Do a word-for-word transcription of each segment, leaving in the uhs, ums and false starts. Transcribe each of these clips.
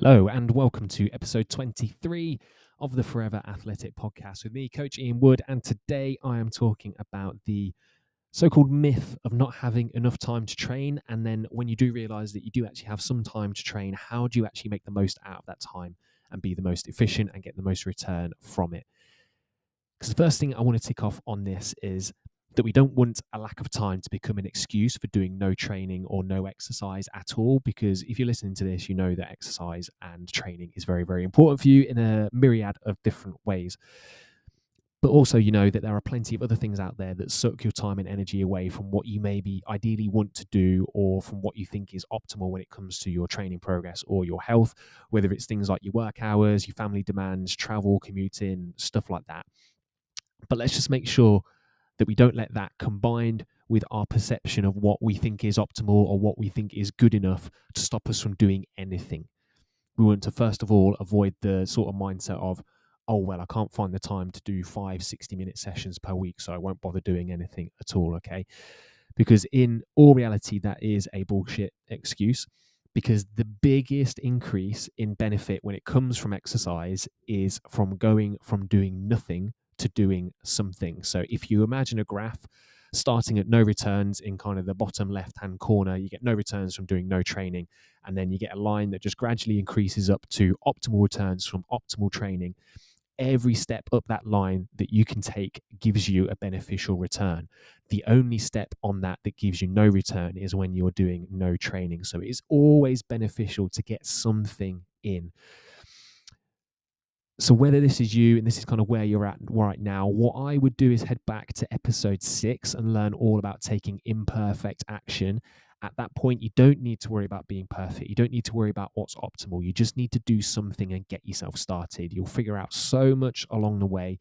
Hello and welcome to episode twenty-three of the Forever Athletic Podcast with me, Coach Ian Wood, and today I am talking about the so-called myth of not having enough time to train, and then when you do realise that you do actually have some time to train, how do you actually make the most out of that time and be the most efficient and get the most return from it? Because the first thing I want to tick off on this is that we don't want a lack of time to become an excuse for doing no training or no exercise at all, because if you're listening to this, you know that exercise and training is very, very important for you in a myriad of different ways. But also, you know that there are plenty of other things out there that suck your time and energy away from what you maybe ideally want to do or from what you think is optimal when it comes to your training progress or your health, whether it's things like your work hours, your family demands, travel, commuting, stuff like that. But let's just make sure that we don't let that, combined with our perception of what we think is optimal or what we think is good enough, to stop us from doing anything. We want to, first of all, avoid the sort of mindset of, oh, well, I can't find the time to do five sixty-minute sessions per week, so I won't bother doing anything at all, okay? Because in all reality, that is a bullshit excuse, because the biggest increase in benefit when it comes from exercise is from going from doing nothing to doing something. So if you imagine a graph starting at no returns in kind of the bottom left-hand corner, you get no returns from doing no training, and then you get a line that just gradually increases up to optimal returns from optimal training. Every step up that line that you can take gives you a beneficial return. The only step on that that gives you no return is when you're doing no training. So it's always beneficial to get something in. So whether this is you and this is kind of where you're at right now, what I would do is head back to episode six and learn all about taking imperfect action. At that point, you don't need to worry about being perfect. You don't need to worry about what's optimal. You just need to do something and get yourself started. You'll figure out so much along the way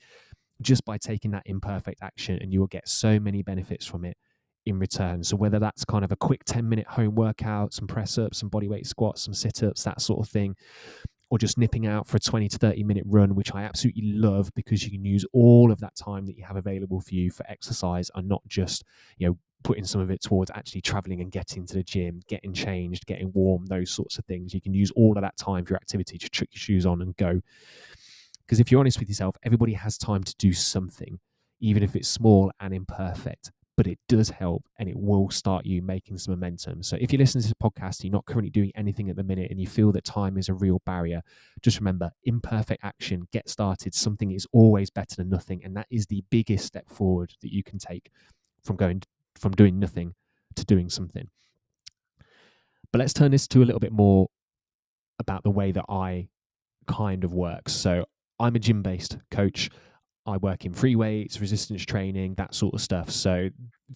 just by taking that imperfect action, and you will get so many benefits from it in return. So whether that's kind of a quick ten-minute home workout, some press-ups, some bodyweight squats, some sit-ups, that sort of thing, or just nipping out for a twenty to thirty minute run, which I absolutely love, because you can use all of that time that you have available for you for exercise and not just, you know, putting some of it towards actually traveling and getting to the gym, getting changed, getting warm, those sorts of things. You can use all of that time for your activity to chuck your shoes on and go. Because if you're honest with yourself, everybody has time to do something, even if it's small and imperfect. But it does help, and it will start you making some momentum. So if you listen to this podcast and you're not currently doing anything at the minute and you feel that time is a real barrier, just remember, imperfect action, get started. Something is always better than nothing, and that is the biggest step forward that you can take from going from doing nothing to doing something. But let's turn this to a little bit more about the way that I kind of work. So I'm a gym-based coach. I work in free weights, resistance training, that sort of stuff. So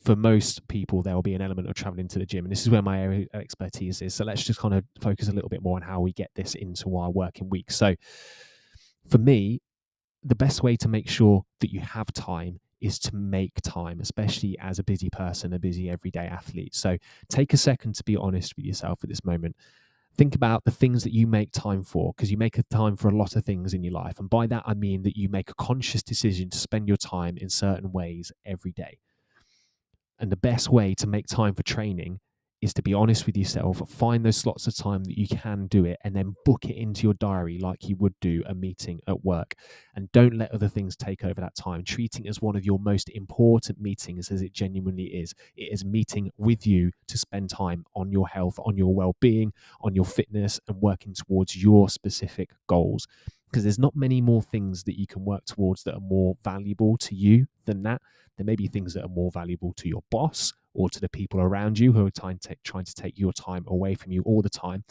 for most people, there will be an element of traveling to the gym, and this is where my area of expertise is. So let's just kind of focus a little bit more on how we get this into our working week. So for me, the best way to make sure that you have time is to make time, especially as a busy person, a busy everyday athlete. So take a second to be honest with yourself at this moment. Think about the things that you make time for, because you make a time for a lot of things in your life. And by that, I mean that you make a conscious decision to spend your time in certain ways every day. And the best way to make time for training is to be honest with yourself, find those slots of time that you can do it, and then book it into your diary like you would do a meeting at work. And don't let other things take over that time. Treat it as one of your most important meetings, as it genuinely is. It is a meeting with you to spend time on your health, on your well-being, on your fitness, and working towards your specific goals. Because there's not many more things that you can work towards that are more valuable to you than that. There may be things that are more valuable to your boss or to the people around you who are trying to, trying to take your time away from you all the time.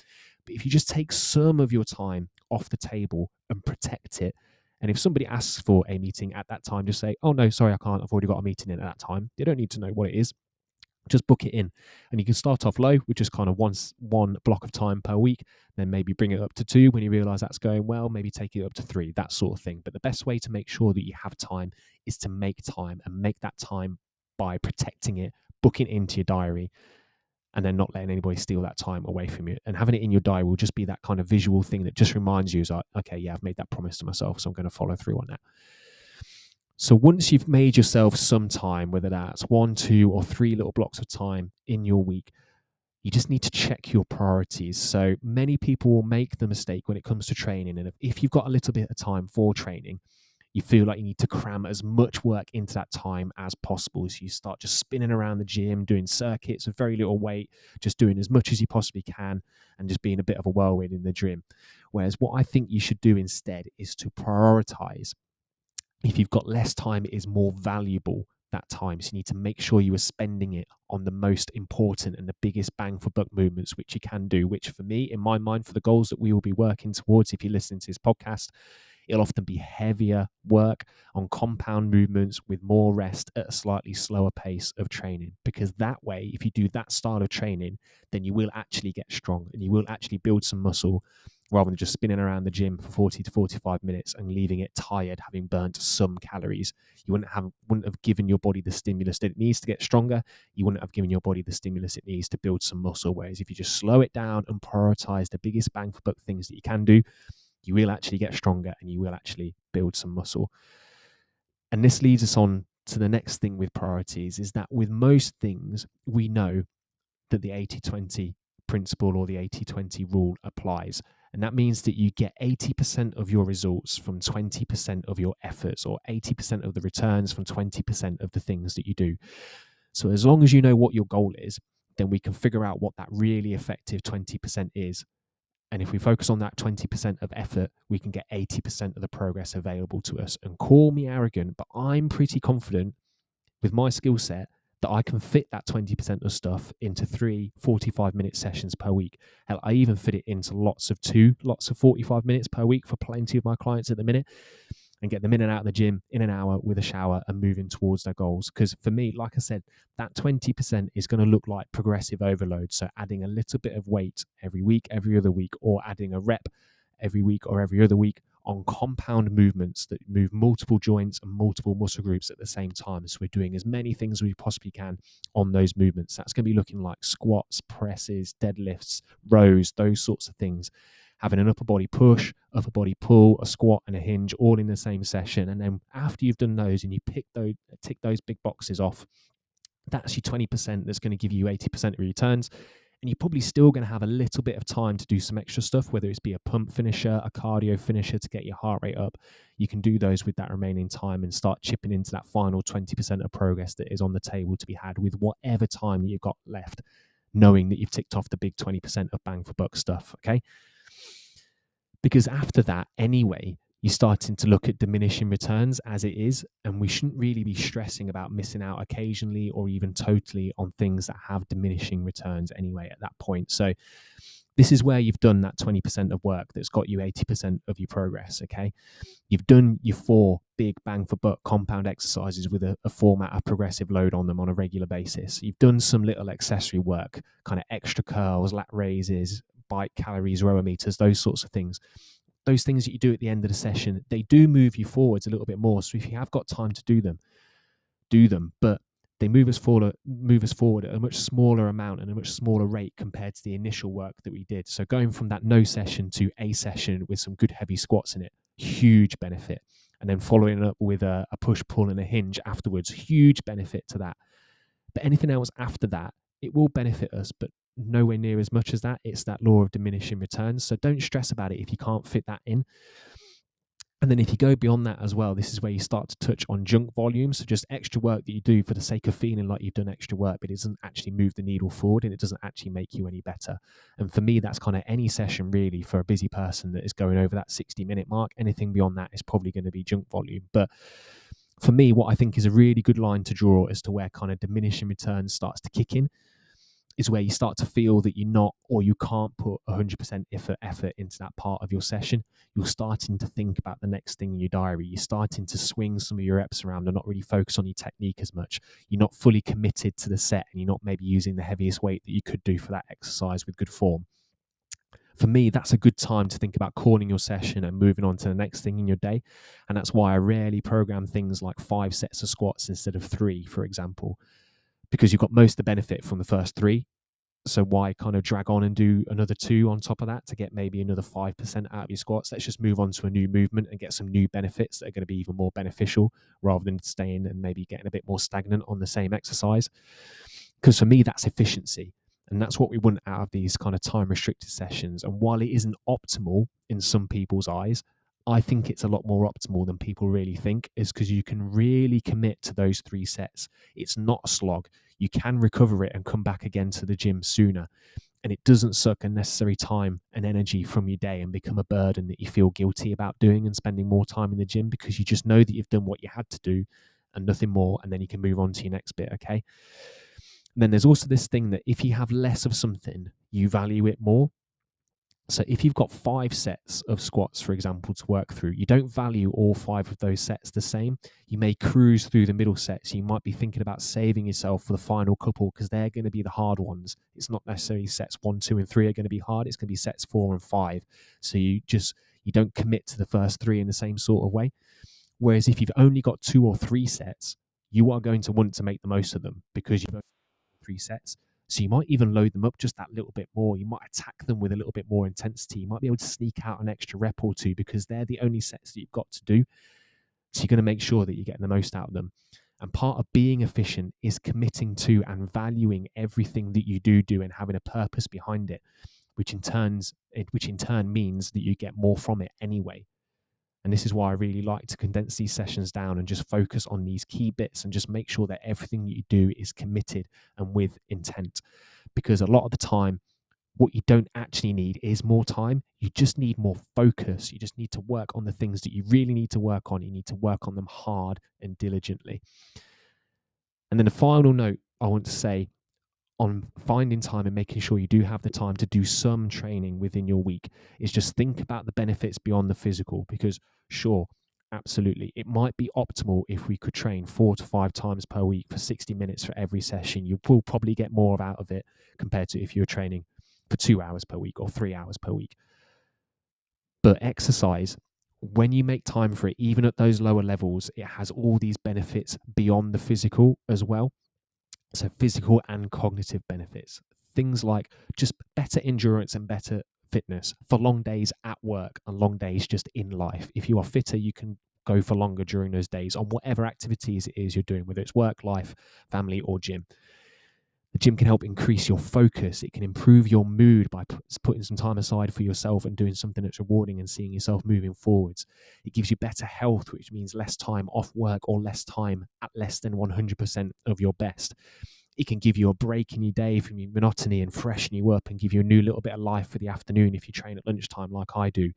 But if you just take some of your time off the table and protect it, and if somebody asks for a meeting at that time, just say, oh, no, sorry, I can't. I've already got a meeting in at that time. They don't need to know what it is. Just book it in. And you can start off low with just kind of one, one block of time per week, then maybe bring it up to two when you realize that's going well, maybe take it up to three, that sort of thing. But the best way to make sure that you have time is to make time, and make that time by protecting it, booking it into your diary, and then not letting anybody steal that time away from you. And having it in your diary will just be that kind of visual thing that just reminds you, like, okay, yeah, I've made that promise to myself, so I'm going to follow through on that. So once you've made yourself some time, whether that's one, two, or three little blocks of time in your week, You just need to check your priorities. So many people will make the mistake when it comes to training. And if you've got a little bit of time for training, you feel like you need to cram as much work into that time as possible. So you start just spinning around the gym, doing circuits with very little weight, just doing as much as you possibly can and just being a bit of a whirlwind in the gym. Whereas what I think you should do instead is to prioritize. If you've got less time, it is more valuable that time. So you need to make sure you are spending it on the most important and the biggest bang for buck movements, which you can do, which for me, in my mind, for the goals that we will be working towards, if you're listening to this podcast, it'll often be heavier work on compound movements with more rest at a slightly slower pace of training. Because that way, if you do that style of training, then you will actually get strong and you will actually build some muscle rather than just spinning around the gym for forty to forty-five minutes and leaving it tired, having burnt some calories. You wouldn't have, wouldn't have given your body the stimulus that it needs to get stronger. You wouldn't have given your body the stimulus it needs to build some muscle. Whereas if you just slow it down and prioritize the biggest bang for buck things that you can do, you will actually get stronger and you will actually build some muscle. And this leads us on to the next thing with priorities, is that with most things, we know that the eighty twenty principle or the eighty twenty rule applies. And that means that you get eighty percent of your results from twenty percent of your efforts, or eighty percent of the returns from twenty percent of the things that you do. So as long as you know what your goal is, then we can figure out what that really effective twenty percent is. And if we focus on that twenty percent of effort, we can get eighty percent of the progress available to us. And call me arrogant, but I'm pretty confident with my skill set that I can fit that twenty percent of stuff into three forty-five minute sessions per week. Hell, I even fit it into lots of two, lots of forty-five minutes per week for plenty of my clients at the minute, and get them in and out of the gym in an hour with a shower and moving towards their goals. Because for me, like I said, that twenty percent is going to look like progressive overload. So adding a little bit of weight every week, every other week, or adding a rep every week or every other week on compound movements that move multiple joints and multiple muscle groups at the same time. So we're doing as many things as we possibly can on those movements. That's going to be looking like squats, presses, deadlifts, rows, those sorts of things. Having an upper body push, upper body pull, a squat and a hinge all in the same session. And then after you've done those and you pick those, tick those big boxes off, that's your twenty percent that's going to give you eighty percent of returns. And you're probably still going to have a little bit of time to do some extra stuff, whether it's be a pump finisher, a cardio finisher to get your heart rate up. You can do those with that remaining time and start chipping into that final twenty percent of progress that is on the table to be had with whatever time that you've got left, knowing that you've ticked off the big twenty percent of bang for buck stuff, okay? Because after that, anyway, you're starting to look at diminishing returns as it is, and we shouldn't really be stressing about missing out occasionally or even totally on things that have diminishing returns anyway at that point. So this is where you've done that twenty percent of work that's got you eighty percent of your progress, okay? You've done your four big bang for buck compound exercises with a, a format of progressive load on them on a regular basis. You've done some little accessory work, kind of extra curls, lat raises, bike calories, rower meters, those sorts of things. Those things that you do at the end of the session, they do move you forwards a little bit more. So if you have got time to do them, do them. But they move us forward, move us forward at a much smaller amount and a much smaller rate compared to the initial work that we did. So going from that no session to a session with some good heavy squats in it, huge benefit. And then following up with a, a push, pull, and a hinge afterwards, huge benefit to that. But anything else after that, it will benefit us, but nowhere near as much as that. It's that law of diminishing returns. So don't stress about it if you can't fit that in. And then if you go beyond that as well, this is where you start to touch on junk volume. So just extra work that you do for the sake of feeling like you've done extra work, but it doesn't actually move the needle forward and it doesn't actually make you any better. And for me, that's kind of any session really for a busy person that is going over that sixty minute mark. Anything beyond that is probably going to be junk volume. But for me, what I think is a really good line to draw as to where kind of diminishing returns starts to kick in is where you start to feel that you're not, or you can't put one hundred percent effort, effort into that part of your session. You're starting to think about the next thing in your diary. You're starting to swing some of your reps around and not really focus on your technique as much. You're not fully committed to the set and you're not maybe using the heaviest weight that you could do for that exercise with good form. For me, that's a good time to think about calling your session and moving on to the next thing in your day. And that's why I rarely program things like five sets of squats instead of three, for example, because you've got most of the benefit from the first three. So why kind of drag on and do another two on top of that to get maybe another five percent out of your squats? Let's just move on to a new movement and get some new benefits that are going to be even more beneficial rather than staying and maybe getting a bit more stagnant on the same exercise. Because for me, that's efficiency. And that's what we want out of these kind of time restricted sessions. And while it isn't optimal in some people's eyes, I think it's a lot more optimal than people really think, is because you can really commit to those three sets. It's not a slog. You can recover it and come back again to the gym sooner. And it doesn't suck unnecessary time and energy from your day and become a burden that you feel guilty about doing and spending more time in the gym, because you just know that you've done what you had to do and nothing more. And then you can move on to your next bit. Okay. And then there's also this thing that if you have less of something, you value it more. So if you've got five sets of squats, for example, to work through, you don't value all five of those sets the same. You may cruise through the middle sets. You might be thinking about saving yourself for the final couple because they're going to be the hard ones. It's not necessarily sets one, two, and three are going to be hard. It's going to be sets four and five. So you just, you don't commit to the first three in the same sort of way. Whereas if you've only got two or three sets, you are going to want to make the most of them because you've only got three sets. So you might even load them up just that little bit more. You might attack them with a little bit more intensity. You might be able to sneak out an extra rep or two because they're the only sets that you've got to do. So you're going to make sure that you're getting the most out of them. And part of being efficient is committing to and valuing everything that you do do and having a purpose behind it, which in turns, which in turn means that you get more from it anyway. And this is why I really like to condense these sessions down and just focus on these key bits and just make sure that everything you do is committed and with intent. Because a lot of the time, what you don't actually need is more time. You just need more focus. You just need to work on the things that you really need to work on. You need to work on them hard and diligently. And then the final note I want to say on finding time and making sure you do have the time to do some training within your week is just think about the benefits beyond the physical, because sure, absolutely, it might be optimal if we could train four to five times per week for sixty minutes for every session. You will probably get more out of it compared to if you're training for two hours per week or three hours per week. But exercise, when you make time for it, even at those lower levels, it has all these benefits beyond the physical as well. So physical and cognitive benefits, things like just better endurance and better fitness for long days at work and long days just in life. If you are fitter, you can go for longer during those days on whatever activities it is you're doing, whether it's work, life, family, or gym. The gym can help increase your focus. It can improve your mood by putting some time aside for yourself and doing something that's rewarding and seeing yourself moving forwards. It gives you better health, which means less time off work or less time at less than one hundred percent of your best. It can give you a break in your day from your monotony and freshen you up and give you a new little bit of life for the afternoon if you train at lunchtime like I do.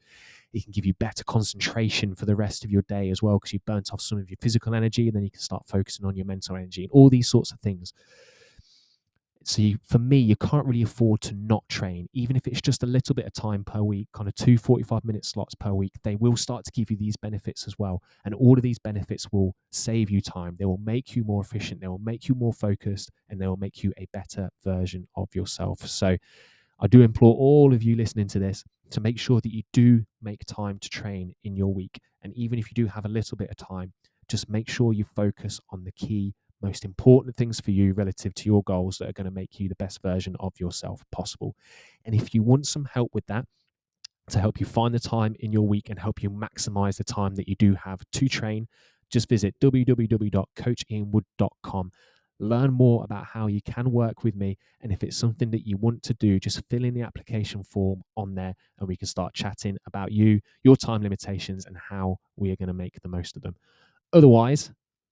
It can give you better concentration for the rest of your day as well because you've burnt off some of your physical energy and then you can start focusing on your mental energy and all these sorts of things. So you, for me, you can't really afford to not train, even if it's just a little bit of time per week, kind of two forty-five minute slots per week. They will start to give you these benefits as well. And all of these benefits will save you time. They will make you more efficient. They will make you more focused, and they will make you a better version of yourself. So I do implore all of you listening to this to make sure that you do make time to train in your week. And even if you do have a little bit of time, just make sure you focus on the key most important things for you relative to your goals that are going to make you the best version of yourself possible. And if you want some help with that, to help you find the time in your week and help you maximize the time that you do have to train, just visit w w w dot coach ian wood dot com. Learn more about how you can work with me. And if it's something that you want to do, just fill in the application form on there and we can start chatting about you, your time limitations, and how we are going to make the most of them. Otherwise,